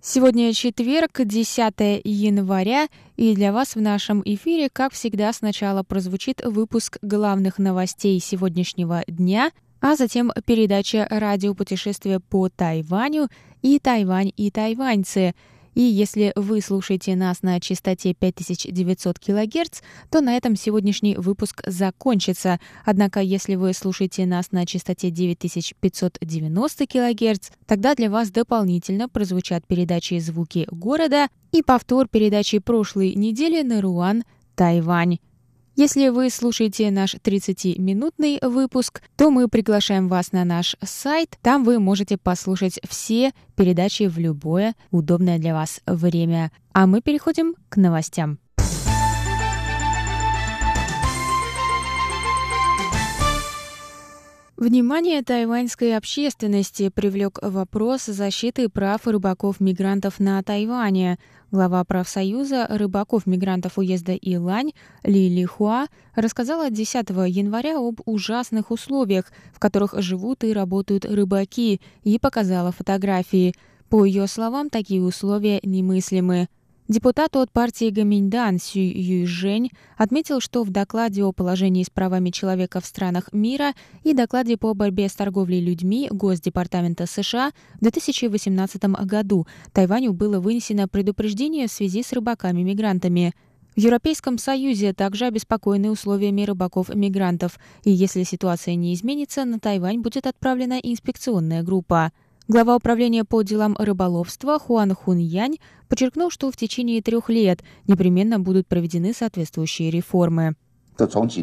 Сегодня четверг, 10 января, и для вас в нашем эфире, как всегда, сначала прозвучит выпуск главных новостей сегодняшнего дня, а затем передача «Радиопутешествие по Тайваню» и «Тайвань и тайваньцы». И если вы слушаете нас на частоте 5900 кГц, то на этом сегодняшний выпуск закончится. Однако, если вы слушаете нас на частоте 9590 кГц, тогда для вас дополнительно прозвучат передачи «Звуки города» и повтор передачи прошлой недели на Руан, Тайвань. Если вы слушаете наш 30-минутный выпуск, то мы приглашаем вас на наш сайт. Там вы можете послушать все передачи в любое удобное для вас время. А мы переходим к новостям. Внимание тайваньской общественности привлек вопрос защиты прав рыбаков-мигрантов на Тайване. Глава профсоюза рыбаков-мигрантов уезда Илань Ли Лихуа рассказала 10 января об ужасных условиях, в которых живут и работают рыбаки, и показала фотографии. По ее словам, такие условия немыслимы. Депутат от партии Гоминьдан Сюй Юйжень отметил, что в докладе о положении с правами человека в странах мира и докладе по борьбе с торговлей людьми Госдепартамента США в 2018 году Тайваню было вынесено предупреждение в связи с рыбаками-мигрантами. В Европейском Союзе также обеспокоены условиями рыбаков-мигрантов, и если ситуация не изменится, на Тайвань будет отправлена инспекционная группа. Глава управления по делам рыболовства Хуан Хунъянь подчеркнул, что в течение 3 лет непременно будут проведены соответствующие реформы. Несколько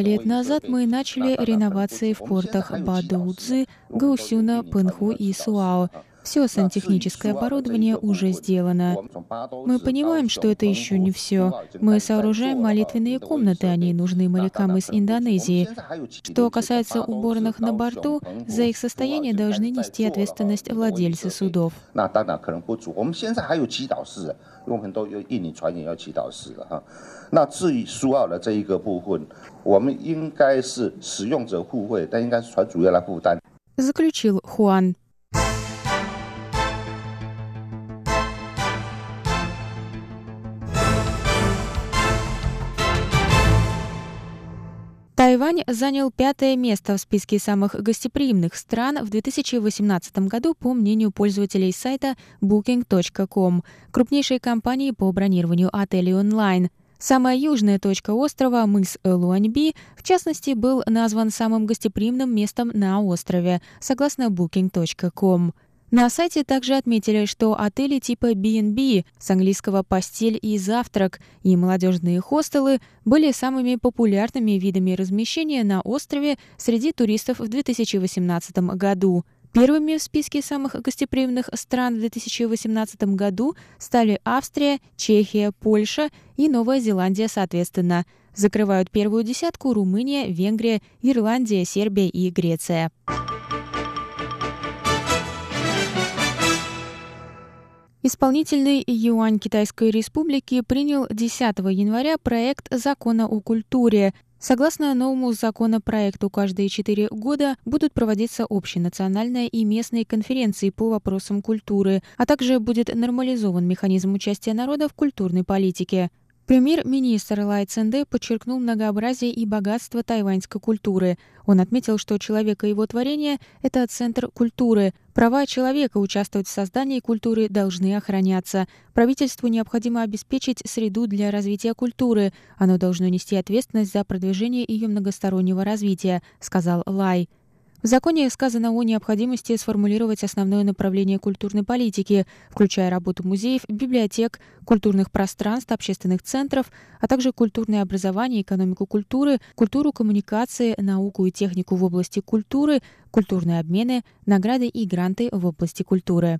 лет назад мы начали реновации в портах Бадоудзы, Гаусюна, Пэнху и Суао. Все сантехническое оборудование уже сделано. Мы понимаем, что это еще не все. Мы сооружаем молитвенные комнаты, они нужны морякам из Индонезии. Что касается уборных на борту, за их состояние должны нести ответственность владельцы судов. Заключил Хуан. Тайвань занял 5-е место в списке самых гостеприимных стран в 2018 году по мнению пользователей сайта booking.com, крупнейшей компании по бронированию отелей онлайн. Самая южная точка острова, мыс Луаньби, в частности, был назван самым гостеприимным местом на острове, согласно booking.com. На сайте также отметили, что отели типа B&B, с английского «постель и завтрак», и молодежные хостелы были самыми популярными видами размещения на острове среди туристов в 2018 году. Первыми в списке самых гостеприимных стран в 2018 году стали Австрия, Чехия, Польша и Новая Зеландия соответственно. Закрывают первую десятку Румыния, Венгрия, Ирландия, Сербия и Греция. Исполнительный юань Китайской Республики принял 10 января проект закона о культуре. Согласно новому законопроекту, каждые 4 года будут проводиться общенациональные и местные конференции по вопросам культуры, а также будет нормализован механизм участия народа в культурной политике. Премьер-министр Лай Цзэндэ подчеркнул многообразие и богатство тайваньской культуры. Он отметил, что человек и его творение – это центр культуры. Права человека участвовать в создании культуры должны охраняться. Правительству необходимо обеспечить среду для развития культуры. Оно должно нести ответственность за продвижение ее многостороннего развития, сказал Лай. В законе сказано о необходимости сформулировать основное направление культурной политики, включая работу музеев, библиотек, культурных пространств, общественных центров, а также культурное образование, экономику культуры, культуру коммуникации, науку и технику в области культуры, культурные обмены, награды и гранты в области культуры.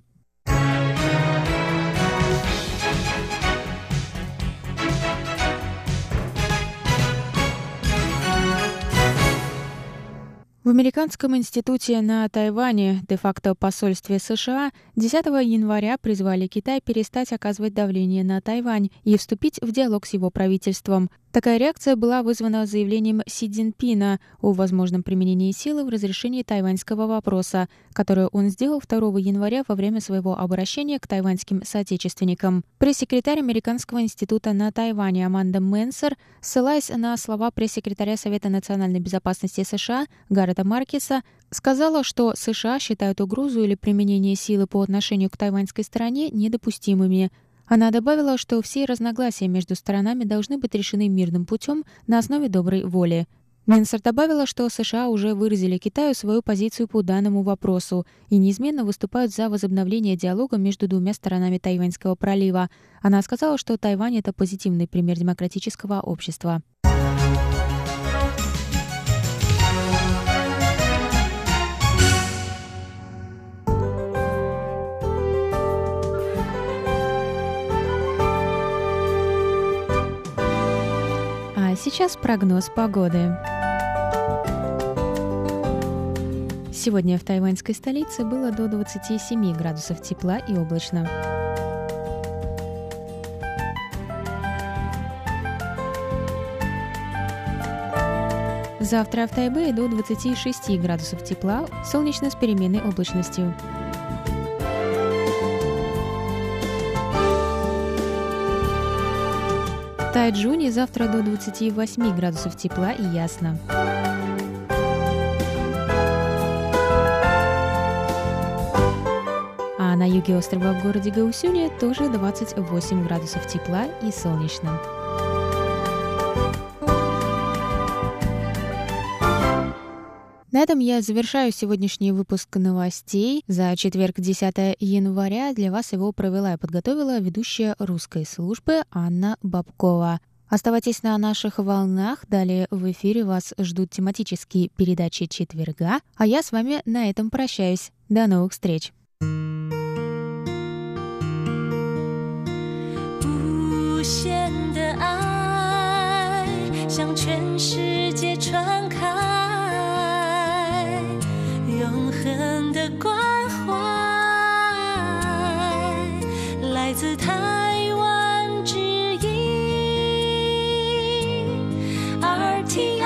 В Американском институте на Тайване, де-факто посольстве США, 10 января призвали Китай перестать оказывать давление на Тайвань и вступить в диалог с его правительством. Такая реакция была вызвана заявлением Си Цзиньпина о возможном применении силы в разрешении тайваньского вопроса, которое он сделал 2 января во время своего обращения к тайваньским соотечественникам. Пресс-секретарь Американского института на Тайване Аманда Мэнсер, ссылаясь на слова пресс-секретаря Совета национальной безопасности США Гарри Та Маркиса, сказала, что США считают угрозу или применение силы по отношению к тайваньской стороне недопустимыми. Она добавила, что все разногласия между сторонами должны быть решены мирным путем на основе доброй воли. Мэнсер добавила, что США уже выразили Китаю свою позицию по данному вопросу и неизменно выступают за возобновление диалога между двумя сторонами Тайваньского пролива. Она сказала, что Тайвань – это позитивный пример демократического общества. Сейчас прогноз погоды. Сегодня в тайваньской столице было до 27 градусов тепла и облачно. Завтра в Тайбэе до 26 градусов тепла, солнечно с переменной облачностью. В Тайчжуне завтра до 28 градусов тепла и ясно. А на юге острова в городе Гаусюне тоже 28 градусов тепла и солнечно. На этом я завершаю сегодняшний выпуск новостей. За четверг, 10 января, для вас его провела и подготовила ведущая русской службы Анна Бобкова. Оставайтесь на наших волнах. Далее в эфире вас ждут тематические передачи четверга. А я с вами на этом прощаюсь. До новых встреч!